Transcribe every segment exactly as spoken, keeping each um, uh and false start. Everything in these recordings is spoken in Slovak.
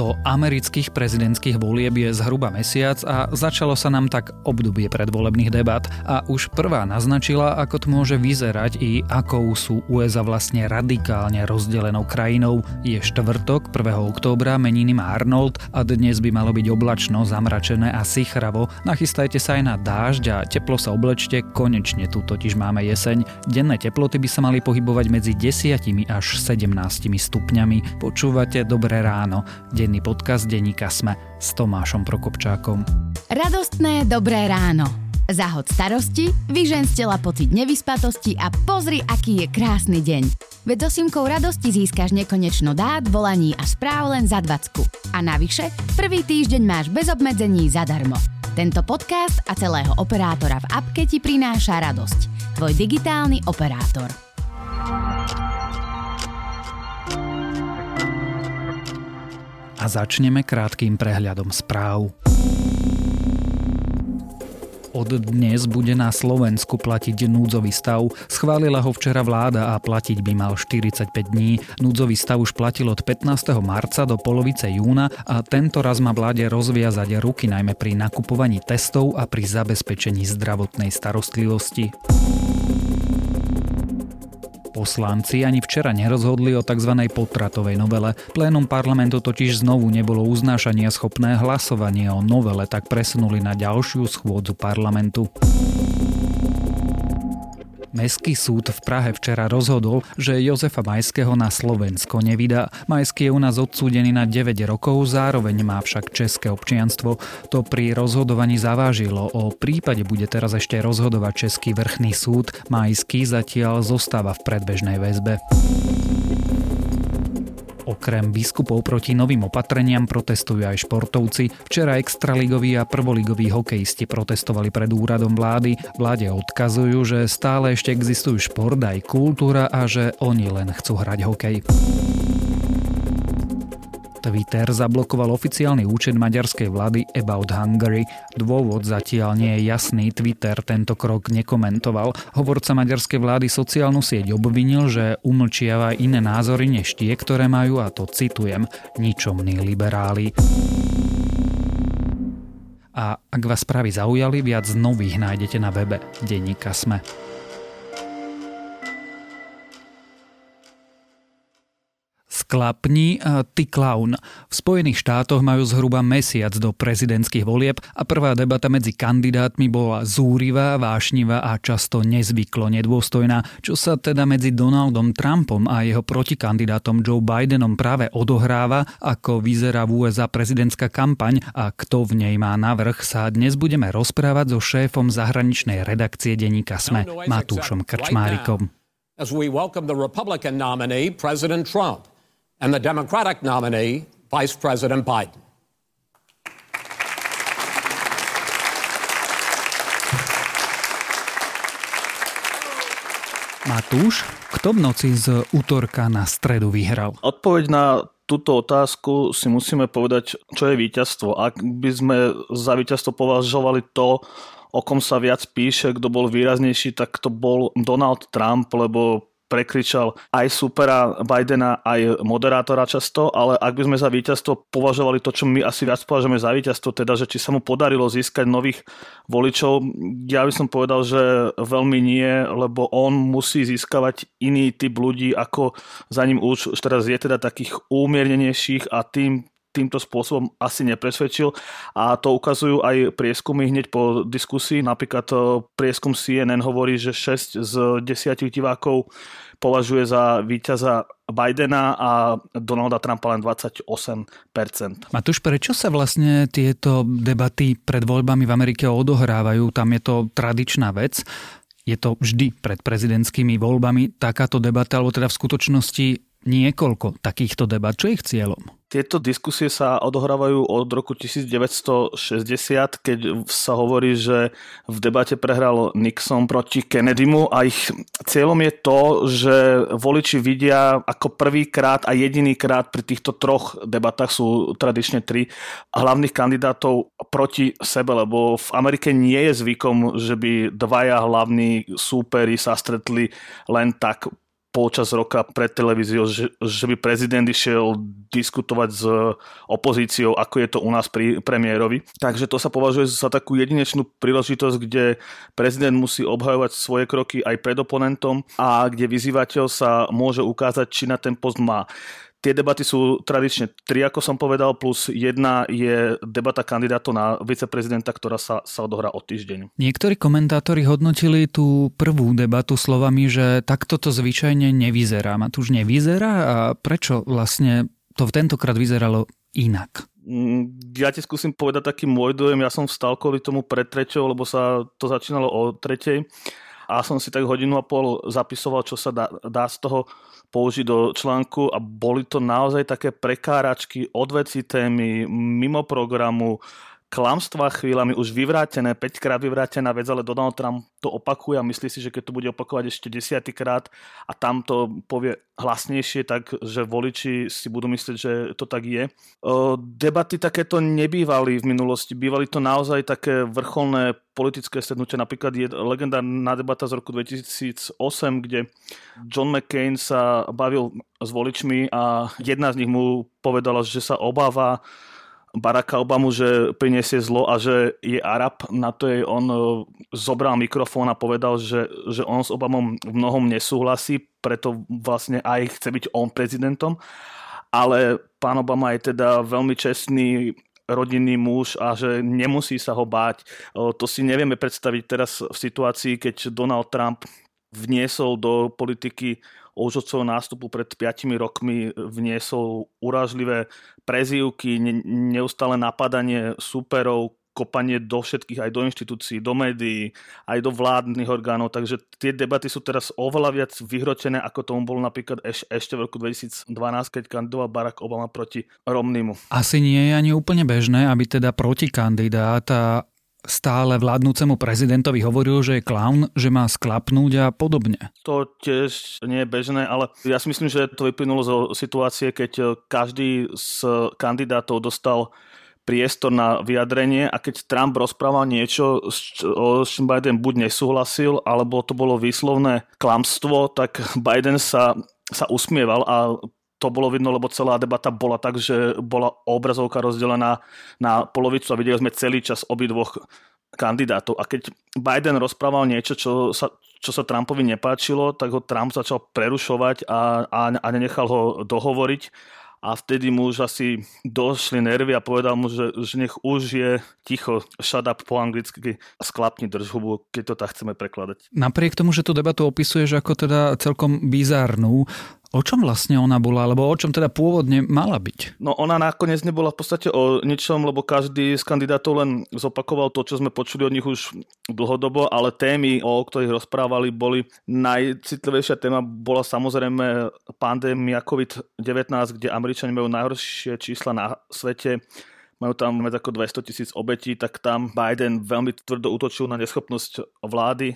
Do amerických prezidentských volieb je zhruba mesiac a začalo sa nám tak obdobie predvolebných debat a už prvá naznačila, ako to môže vyzerať i akou sú ú es á vlastne radikálne rozdelenou krajinou. Je štvrtok, prvého októbra, meniny má Arnold a dnes by malo byť oblačno, zamračené a sichravo. Nachystajte sa aj na dážď a teplo sa oblečte, konečne tu totiž máme jeseň. Denné teploty by sa mali pohybovať medzi desiatimi až sedemnástimi stupňami. Počúvate Dobré ráno, denný podcast denníka SME s Tomášom Prokopčákom. Radostné dobré ráno. Zahoď starosti, vyžeň z tela pocit nevyspatosti a pozri, aký je krásny deň. Veď so simkou radosti získaš nekonečno dát, volaní a správ len za dvacku. A navyše, prvý týždeň máš bez obmedzení zadarmo. Tento podcast a celého operátora v appke ti prináša radosť. Tvoj digitálny operátor. A začneme krátkým prehľadom správ. Od dnes bude na Slovensku platiť núdzový stav. Schválila ho včera vláda a platiť by mal štyridsaťpäť dní. Núdzový stav už platil od pätnásteho marca do polovice júna a tento raz má vláde rozviazať ruky najmä pri nakupovaní testov a pri zabezpečení zdravotnej starostlivosti. Poslanci ani včera nerozhodli o tzv. Potratovej novele. Plénum parlamentu totiž znovu nebolo uznášania schopné hlasovanie o novele, tak presunuli na ďalšiu schôdzu parlamentu. Mestský súd v Prahe včera rozhodol, že Jozefa Majského na Slovensko nevydá. Majský je u nás odsúdený na deväť rokov, zároveň má však české občianstvo. To pri rozhodovaní zavážilo. O prípade bude teraz ešte rozhodovať Český vrchný súd. Majský zatiaľ zostáva v predbežnej väzbe. Okrem biskupov proti novým opatreniam protestujú aj športovci. Včera extraligoví a prvoligoví hokejisti protestovali pred úradom vlády. Vláde odkazujú, že stále ešte existujú šport aj kultúra a že oni len chcú hrať hokej. Twitter zablokoval oficiálny účet maďarskej vlády About Hungary. Dôvod zatiaľ nie je jasný, Twitter tento krok nekomentoval. Hovorca maďarskej vlády sociálnu sieť obvinil, že umlčiava iné názory než tie, ktoré majú, a to citujem, ničomní liberáli. A ak vás správy zaujali, viac nových nájdete na webe denníka SME. Klapni, ty klaun. V Spojených štátoch majú zhruba mesiac do prezidentských volieb a prvá debata medzi kandidátmi bola zúrivá, vášnivá a často nezvyklo nedôstojná, čo sa teda medzi Donaldom Trumpom a jeho protikandidátom Joe Bidenom práve odohráva, ako vyzerá v ú es á prezidentská kampaň a kto v nej má navrh, sa dnes budeme rozprávať so šéfom zahraničnej redakcie denníka SME, Matúšom Krčmárikom. As we welcome the Republican nominee, President Trump. And the Democratic nominee, Vice President Biden. Matúš, kto v noci z útorka na stredu vyhral? Odpoveď na túto otázku si musíme povedať, čo je víťazstvo. Ak by sme za víťazstvo považovali to, o kom sa viac píše, kto bol výraznejší, tak to bol Donald Trump, lebo prekričal aj supera Bidena, aj moderátora často, ale ak by sme za víťazstvo považovali to, čo my asi viac považujeme za víťazstvo, teda, že či sa mu podarilo získať nových voličov, ja by som povedal, že veľmi nie, lebo on musí získavať iný typ ľudí, ako za ním už teraz je, teda takých úmiernenejších, a tým týmto spôsobom asi nepresvedčil, a to ukazujú aj prieskumy hneď po diskusii. Napríklad prieskum C N N hovorí, že šesť z desať divákov považuje za víťaza Bidena a Donalda Trumpa len dvadsaťosem percent. Matúš, prečo sa vlastne tieto debaty pred voľbami v Amerike odohrávajú? Tam je to tradičná vec. Je to vždy pred prezidentskými voľbami takáto debata, alebo teda v skutočnosti niekoľko takýchto debat. Čo je ich cieľom? Tieto diskusie sa odohrávajú od roku devätnásťstošesťdesiat, keď sa hovorí, že v debate prehral Nixon proti Kennedymu, a ich cieľom je to, že voliči vidia ako prvýkrát a jedinýkrát pri týchto troch debatách, sú tradične tri, hlavných kandidátov proti sebe, lebo v Amerike nie je zvykom, že by dvaja hlavní súperi sa stretli len tak počas roka pred televíziou, že, že by prezident išiel diskutovať s opozíciou, ako je to u nás pri premiérovi. Takže to sa považuje za takú jedinečnú príležitosť, kde prezident musí obhajovať svoje kroky aj pred oponentom a kde vyzývateľ sa môže ukázať, či na ten post má. Tie debaty sú tradične tri, ako som povedal, plus jedna je debata kandidátov na viceprezidenta, ktorá sa, sa odohrá o týždeň. Niektorí komentátori hodnotili tú prvú debatu slovami, že takto to zvyčajne nevyzerá. Matúš, nevyzerá a prečo vlastne to tentokrát vyzeralo inak? Ja ti skúsim povedať taký môj dojem. Ja som vstal kvôli tomu pred treťou, lebo sa to začínalo o tretej a som si tak hodinu a pol zapisoval, čo sa dá, dá z toho použiť do článku a boli to naozaj také prekáračky, odveci témy, mimo programu, klamstvá chvíľami, už vyvrátené, päťkrát vyvrátená vec, ale Donald Trump to opakuje a myslí si, že keď to bude opakovať ešte desiatykrát a tam to povie hlasnejšie, tak že voliči si budú myslieť, že to tak je. Debaty takéto nebývali v minulosti, bývali to naozaj také vrcholné politické stretnutie, napríklad je legendárna debata z roku dvetisíc osem, kde John McCain sa bavil s voličmi a jedna z nich mu povedala, že sa obáva Baracka Obamu, že priniesie zlo a že je Arab. Na to jej on zobral mikrofón a povedal, že, že on s Obamom v mnohom nesúhlasí, preto vlastne aj chce byť on prezidentom. Ale pán Obama je teda veľmi čestný rodinný muž a že nemusí sa ho báť. To si nevieme predstaviť teraz v situácii, keď Donald Trump vniesol do politiky už od svojho nástupu pred piatimi rokmi, vniesol urážlivé prezývky, neustále napadanie súperov, kopanie do všetkých, aj do inštitúcií, do médií, aj do vládnych orgánov. Takže tie debaty sú teraz oveľa viac vyhrotené, ako tomu bolo napríklad eš, ešte v roku dvetisíc dvanásť, keď kandidoval Barack Obama proti Romneymu. Asi nie je ani úplne bežné, aby teda protikandidáta stále vládnúcemu prezidentovi hovoril, že je klaun, že má sklapnúť a podobne. To tiež nie je bežné, ale ja si myslím, že to vyplynulo zo situácie, keď každý z kandidátov dostal priestor na vyjadrenie a keď Trump rozprával niečo, s čím Biden buď nesúhlasil, alebo to bolo výslovné klamstvo, tak Biden sa, sa usmieval a to bolo vidno, lebo celá debata bola tak, že bola obrazovka rozdelená na polovicu a videli sme celý čas obidvoch kandidátov. A keď Biden rozprával niečo, čo sa, čo sa Trumpovi nepáčilo, tak ho Trump začal prerušovať a, a, a nenechal ho dohovoriť. A vtedy mu už asi došli nervy a povedal mu, že, že nech už je ticho, shut up po anglicky, sklapni, drž hubu, keď to tak chceme prekladať. Napriek tomu, že tú debatu opisuješ ako teda celkom bizárnu, o čom vlastne ona bola, alebo o čom teda pôvodne mala byť? No ona nakoniec nebola v podstate o ničom, lebo každý z kandidátov len zopakoval to, čo sme počuli od nich už dlhodobo, ale témy, o ktorých rozprávali, boli najcitlivejšia téma bola samozrejme pandémia covid devätnásť, kde Američania majú najhoršie čísla na svete. Majú tam viac ako dvestotisíc obetí, tak tam Biden veľmi tvrdo útočil na neschopnosť vlády.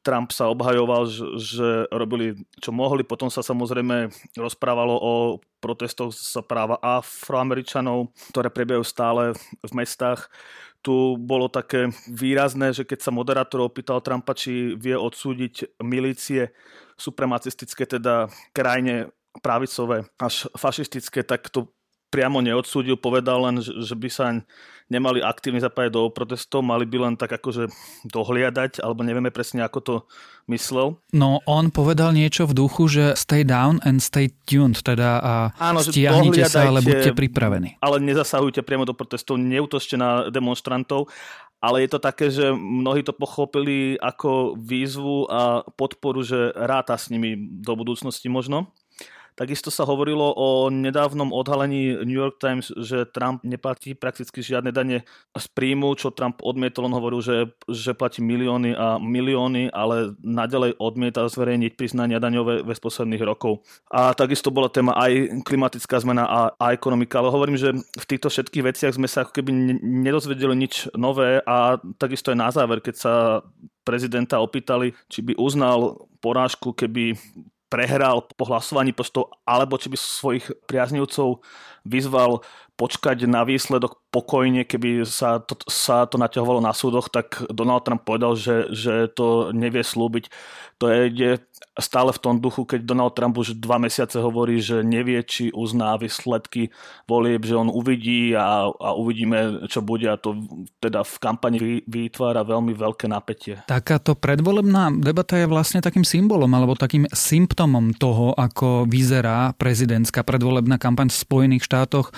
Trump sa obhajoval, že, že robili, čo mohli. Potom sa samozrejme rozprávalo o protestoch za práva Afroameričanov, ktoré prebiehajú stále v mestách. Tu bolo také výrazné, že keď sa moderátor opýtal Trumpa, či vie odsúdiť milície supremacistické, teda krajne pravicové až fašistické, tak to priamo neodsúdil, povedal len, že by sa nemali aktívne zapájať do protestov, mali by len tak akože dohliadať, alebo nevieme presne, ako to myslel. No, on povedal niečo v duchu, že stay down and stay tuned, teda a áno, stiahnite sa, ale buďte pripravení. Ale nezasahujte priamo do protestov, neútočte na demonstrantov, ale je to také, že mnohí to pochopili ako výzvu a podporu, že ráta s nimi do budúcnosti možno. Takisto sa hovorilo o nedávnom odhalení New York Times, že Trump neplatí prakticky žiadne dane z príjmu, čo Trump odmietol. On hovoril, že, že platí milióny a milióny, ale naďalej odmieta zverejniť priznania daňové z posledných rokov. A takisto bola téma aj klimatická zmena a, a ekonomika. Ale hovorím, že v týchto všetkých veciach sme sa ako keby nedozvedeli nič nové a takisto aj na záver, keď sa prezidenta opýtali, či by uznal porážku, keby prehral po hlasovaní počtov, alebo či by svojich priaznivcov vyzval počkať na výsledok pokojne, keby sa to, sa to naťahovalo na súdoch, tak Donald Trump povedal, že, že to nevie slúbiť. To je stále v tom duchu, keď Donald Trump už dva mesiace hovorí, že nevie, či uzná výsledky volieb, že on uvidí a, a uvidíme, čo bude. A to teda v kampani vytvára veľmi veľké napätie. Takáto predvolebná debata je vlastne takým symbolom alebo takým symptómom toho, ako vyzerá prezidentská predvolebná kampaň v Spojených štátoch.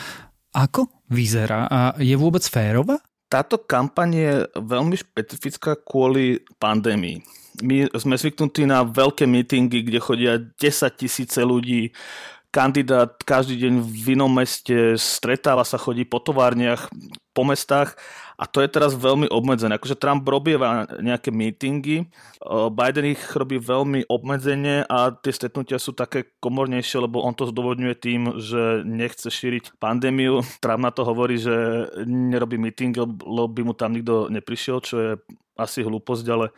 Ako vyzerá a je vôbec férová? Táto kampaň je veľmi špecifická kvôli pandémii. My sme zvyknutí na veľké mítingy, kde chodia desaťtisíc ľudí, kandidát každý deň v inom meste, stretáva sa, chodí po továrniach, po mestách a to je teraz veľmi obmedzené. Akože Trump robí nejaké mítingy, Biden ich robí veľmi obmedzenie a tie stretnutia sú také komornejšie, lebo on to zdôvodňuje tým, že nechce šíriť pandémiu. Trump na to hovorí, že nerobí míting, lebo by mu tam nikto neprišiel, čo je asi hlúposť, ale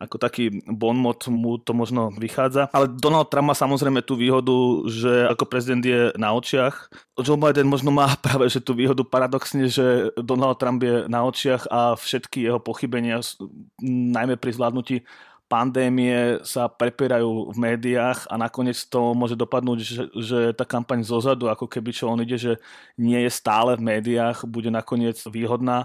ako taký bonmot mu to možno vychádza. Ale Donald Trump má samozrejme tú výhodu, že ako prezident je na očiach. Joe Biden možno má práve že tú výhodu paradoxne, že Donald Trump je na očiach a všetky jeho pochybenia, najmä pri zvládnutí pandémie, sa prepierajú v médiách a nakoniec to môže dopadnúť, že, že tá kampaň zozadu, ako keby čo on ide, že nie je stále v médiách, bude nakoniec výhodná,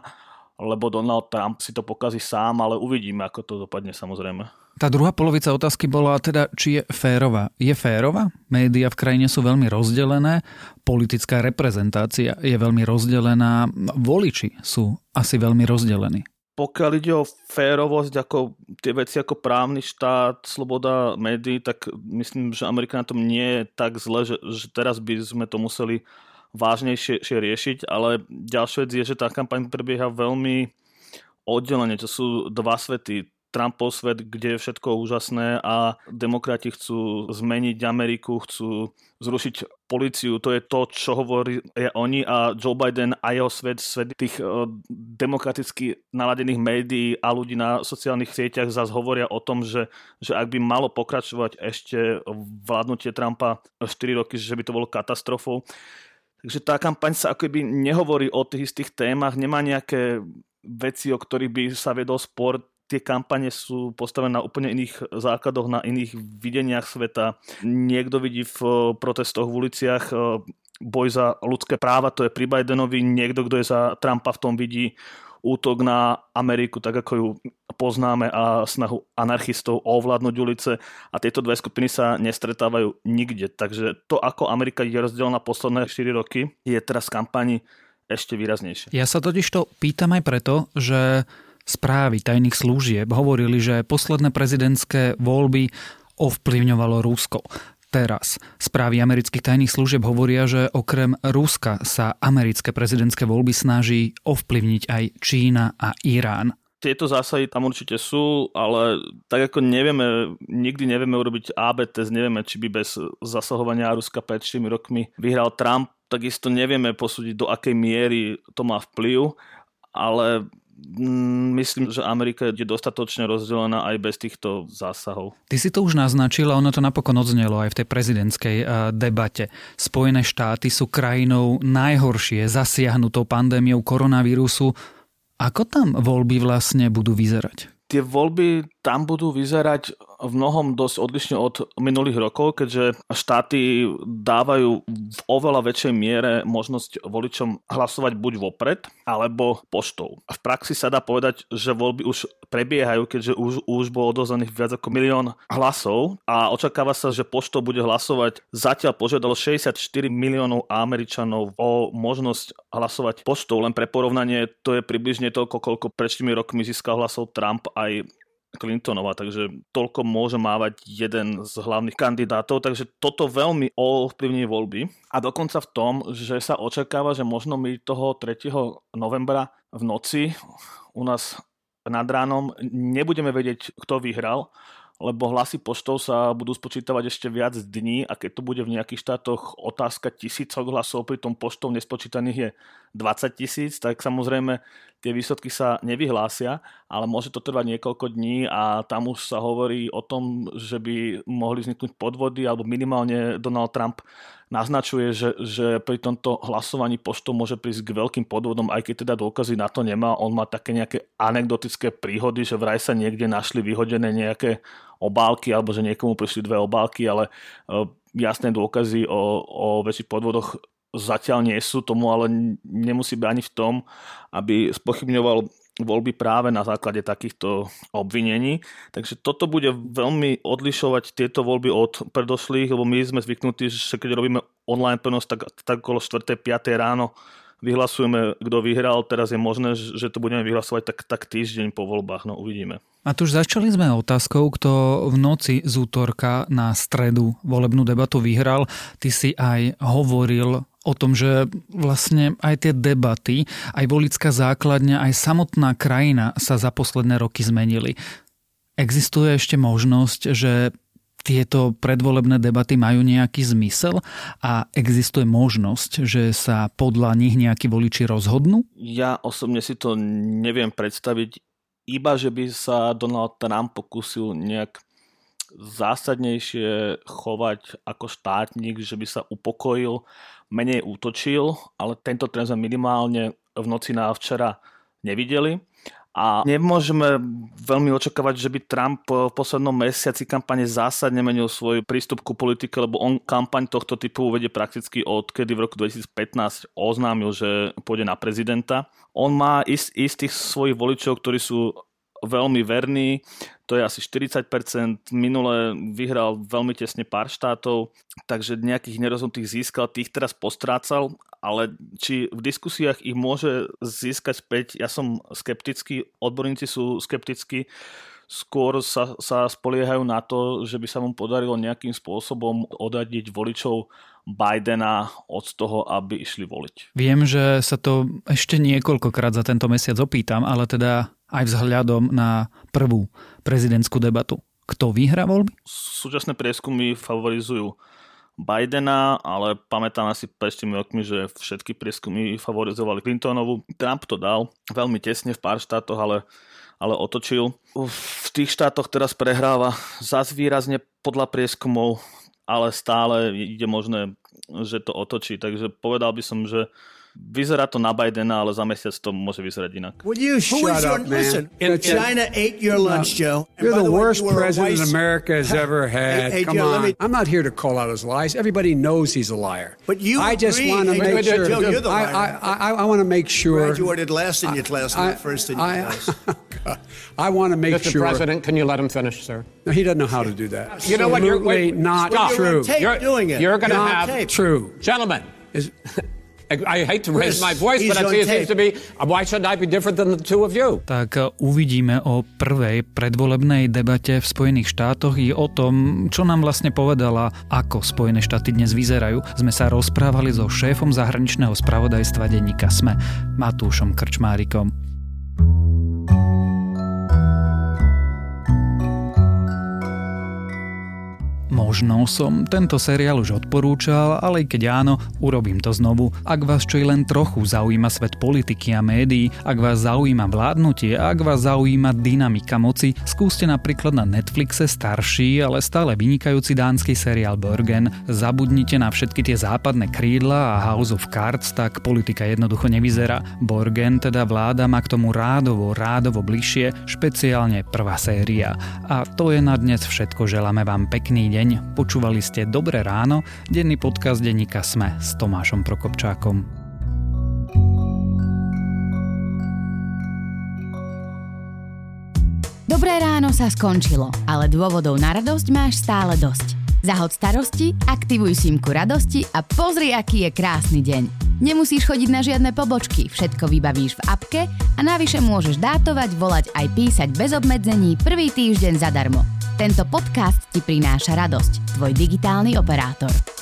lebo Donald Trump si to pokazí sám, ale uvidíme, ako to dopadne samozrejme. Tá druhá polovica otázky bola teda, či je férová. Je férová? Média v krajine sú veľmi rozdelené, politická reprezentácia je veľmi rozdelená, voliči sú asi veľmi rozdelení. Pokiaľ ide o férovosť, ako tie veci ako právny štát, sloboda médií, tak myslím, že Amerika na tom nie je tak zle, že, že teraz by sme to museli vážnejšie riešiť, ale ďalšia vec je, že tá kampaň prebieha veľmi oddelenie. To sú dva svety. Trumpov svet, kde je všetko úžasné a demokrati chcú zmeniť Ameriku, chcú zrušiť políciu. To je to, čo hovorí oni a Joe Biden a jeho svet, svet tých demokraticky naladených médií a ľudí na sociálnych sieťach zase hovoria o tom, že, že ak by malo pokračovať ešte vládnutie Trumpa štyri roky, že by to bolo katastrofou. Takže tá kampaň sa akoby nehovorí o tých istých témach, nemá nejaké veci, o ktorých by sa vedol spor. Tie kampane sú postavené na úplne iných základoch, na iných videniach sveta. Niekto vidí v protestoch v uliciach boj za ľudské práva, to je pri Bidenovi, niekto, kto je za Trumpa, v tom vidí útok na Ameriku, tak ako ju poznáme, a snahu anarchistov ovládnuť ulice, a tieto dve skupiny sa nestretávajú nikde. Takže to, ako Amerika je rozdelená posledné štyri roky, je teraz v kampani ešte výraznejšie. Ja sa totiž to pýtam aj preto, že správy tajných služieb hovorili, že posledné prezidentské voľby ovplyvňovalo Rusko. Teraz správy amerických tajných služieb hovoria, že okrem Ruska sa americké prezidentské voľby snaží ovplyvniť aj Čína a Irán. Tieto zásahy tam určite sú, ale tak ako nevieme, nikdy nevieme urobiť á bé test, nevieme, či by bez zasahovania Ruska pred štyrmi rokmi vyhral Trump, takisto nevieme posúdiť, do akej miery to má vplyv, ale myslím, že Amerika je dostatočne rozdelená aj bez týchto zásahov. Ty si to už naznačil a ono to napokon odznelo aj v tej prezidentskej debate. Spojené štáty sú krajinou najhoršie zasiahnutou pandémiou koronavírusu. Ako tam voľby vlastne budú vyzerať? Tie voľby tam budú vyzerať v mnohom dosť odlišne od minulých rokov, keďže štáty dávajú v oveľa väčšej miere možnosť voličom hlasovať buď vopred, alebo poštou. V praxi sa dá povedať, že voľby už prebiehajú, keďže už, už bolo odovzdaných viac ako milión hlasov a očakáva sa, že poštou bude hlasovať. Zatiaľ požiadalo šesťdesiatštyri miliónov Američanov o možnosť hlasovať poštou, len pre porovnanie to je približne toľko, koľko pred štyrmi rokmi získal hlasov Trump aj Clintonova, takže toľko môže mávať jeden z hlavných kandidátov, takže toto veľmi ovplyvní voľby a dokonca v tom, že sa očakáva, že možno my toho tretieho novembra v noci u nás nad ránom nebudeme vedieť, kto vyhral, lebo hlasy poštou sa budú spočítavať ešte viac dní a keď to bude v nejakých štátoch otázka tisícok hlasov, pri tom poštou nespočítaných je dvadsať tisíc, tak samozrejme tie výsledky sa nevyhlásia, ale môže to trvať niekoľko dní a tam už sa hovorí o tom, že by mohli vzniknúť podvody, alebo minimálne Donald Trump naznačuje, že, že pri tomto hlasovaní poštou môže prísť k veľkým podvodom, aj keď teda dôkazy na to nemá. On má také nejaké anekdotické príhody, že vraj sa niekde našli vyhodené nejaké obálky, alebo že niekomu prišli dve obálky, ale jasné dôkazy o, o väčších podvodoch zatiaľ nie sú. Tomu ale nemusí byť ani v tom, aby spochybňoval voľby práve na základe takýchto obvinení. Takže toto bude veľmi odlišovať tieto voľby od predošlých, lebo my sme zvyknutí, že keď robíme online prenos, tak, tak okolo štyri päť ráno vyhlasujeme, kto vyhral. Teraz je možné, že to budeme vyhlasovať tak, tak týždeň po voľbách. No uvidíme. Matúš, začali sme otázkou, kto v noci z útorka na stredu volebnú debatu vyhral. Ty si aj hovoril o tom, že vlastne aj tie debaty, aj voličská základňa, aj samotná krajina sa za posledné roky zmenili. Existuje ešte možnosť, že tieto predvolebné debaty majú nejaký zmysel a existuje možnosť, že sa podľa nich nejakí voliči rozhodnú? Ja osobne si to neviem predstaviť, iba že by sa Donald Trump pokúsil nejak zásadnejšie chovať ako štátnik, že by sa upokojil, menej útočil, ale tento trend sme minimálne v noci na včera nevideli. A nemôžeme veľmi očakávať, že by Trump v poslednom mesiaci kampane zásadne menil svoj prístup ku politike, lebo on kampaň tohto typu vedie prakticky odkedy v roku dvetisícpätnásť oznámil, že pôjde na prezidenta. On má ist, istých svojich voličov, ktorí sú veľmi verný, to je asi štyridsať percent, minule vyhral veľmi tesne pár štátov, takže nejakých nerozhodnutých získal, tých teraz postrácal, ale či v diskusiách ich môže získať späť, ja som skeptický, odborníci sú skeptickí, skôr sa, sa spoliehajú na to, že by sa mu podarilo nejakým spôsobom odradiť voličov Bidena od toho, aby išli voliť. Viem, že sa to ešte niekoľkokrát za tento mesiac opýtam, ale teda aj vzhľadom na prvú prezidentskú debatu. Kto vyhrá voľby? Súčasné prieskumy favorizujú Bidena, ale pamätám asi pred tými rokmi, že všetky prieskumy favorizovali Clintonovu. Trump to dal veľmi tesne v pár štátoch, ale, ale otočil. V tých štátoch teraz prehráva zas výrazne podľa prieskumov, ale stále je možné, že to otočí. Takže povedal by som, že vyzerá to na Bidena, ale za mesiac to môže vyzerať inak. Would you shut up, man? In China ate your lunch, Joe. You're the worst president America has ever had. Come on. I'm not here to call out his lies. Everybody knows he's a liar. But you I just want to make sure I I I I want to make sure graduated last in your class, not first in your class. I want to make sure. Mister President, can you let him finish, sir? No, he doesn't know how to do that. You know what? You're not true. You're doing it. You're going to have true. Gentlemen. Is I hate to raise my voice, but I see it seems to be, why should I be different than the two of you? Tak uvidíme o prvej predvolebnej debate v Spojených štátoch i o tom, čo nám vlastne povedala, ako Spojené štáty dnes vyzerajú. Sme sa rozprávali so šéfom zahraničného spravodajstva denníka SME, Matúšom Krčmárikom. Možno som tento seriál už odporúčal, ale keď áno, urobím to znovu. Ak vás čo i len trochu zaujíma svet politiky a médií, ak vás zaujíma vládnutie, ak vás zaujíma dynamika moci, skúste napríklad na Netflixe starší, ale stále vynikajúci dánsky seriál Borgen. Zabudnite na všetky tie západné krídla a House of Cards, tak politika jednoducho nevyzerá. Borgen teda vláda má k tomu rádovo, rádovo bližšie, špeciálne prvá séria. A to je na dnes všetko, želáme vám pekný deň. Počúvali ste Dobré ráno, denný podcast denníka SME s Tomášom Prokopčákom. Dobré ráno sa skončilo, ale dôvodov na radosť máš stále dosť. Zahoď starosti, aktivuj simku radosti a pozri, aký je krásny deň. Nemusíš chodiť na žiadne pobočky, všetko vybavíš v apke a navyše môžeš dátovať, volať aj písať bez obmedzení prvý týždeň zadarmo. Tento podcast ti prináša Radosť, tvoj digitálny operátor.